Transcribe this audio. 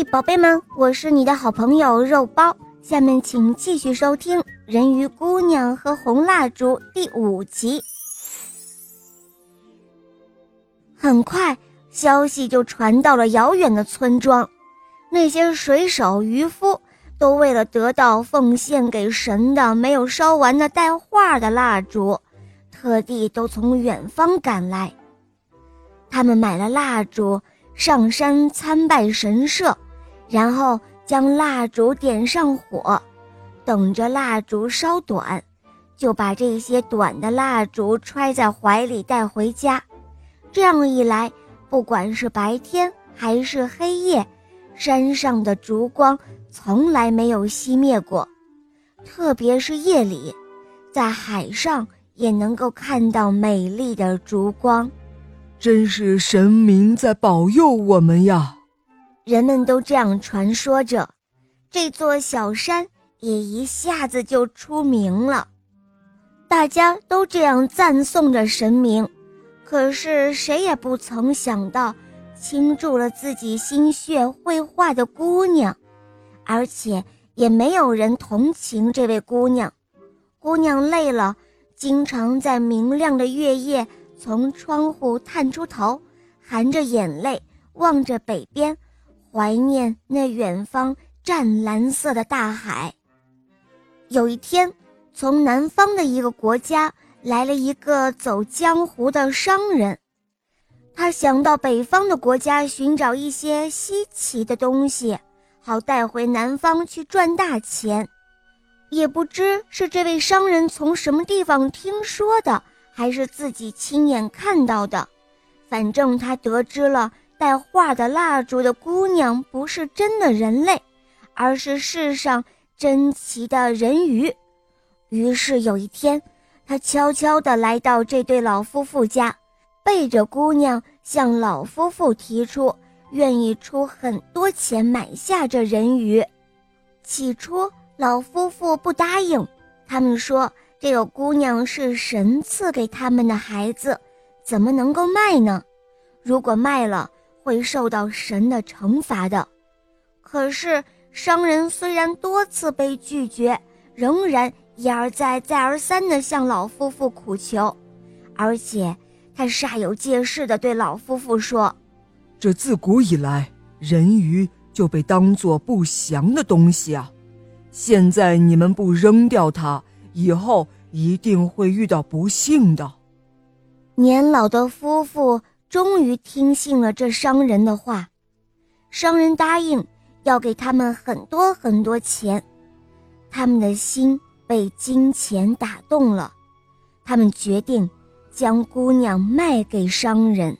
嘿，宝贝们，我是你的好朋友肉包，下面请继续收听《人鱼姑娘和红蜡烛》第5集。很快，消息就传到了遥远的村庄，那些水手、渔夫都为了得到奉献给神的没有烧完的带画的蜡烛，特地都从远方赶来。他们买了蜡烛，上山参拜神社，然后将蜡烛点上火，等着蜡烛烧短，就把这些短的蜡烛揣在怀里带回家。这样一来，不管是白天还是黑夜，山上的烛光从来没有熄灭过，特别是夜里，在海上也能够看到美丽的烛光。真是神明在保佑我们呀！人们都这样传说着，这座小山也一下子就出名了。大家都这样赞颂着神明，可是谁也不曾想到，倾注了自己心血绘画的姑娘，而且也没有人同情这位姑娘。姑娘累了，经常在明亮的月夜从窗户探出头，含着眼泪望着北边，怀念那远方湛蓝色的大海。有一天，从南方的一个国家来了一个走江湖的商人，他想到北方的国家寻找一些稀奇的东西，好带回南方去赚大钱。也不知是这位商人从什么地方听说的，还是自己亲眼看到的，反正他得知了带画的蜡烛的姑娘不是真的人类，而是世上珍奇的人鱼。于是有一天，他悄悄地来到这对老夫妇家，背着姑娘向老夫妇提出愿意出很多钱买下这人鱼。起初老夫妇不答应，他们说这个姑娘是神赐给他们的孩子，怎么能够卖呢？如果卖了，会受到神的惩罚的。可是商人虽然多次被拒绝，仍然一而再再而三地向老夫妇苦求，而且他煞有介事地对老夫妇说：这自古以来，人鱼就被当作不祥的东西啊，现在你们不扔掉它，以后一定会遇到不幸的。年老的夫妇终于听信了这商人的话，商人答应要给他们很多很多钱。他们的心被金钱打动了，他们决定将姑娘卖给商人。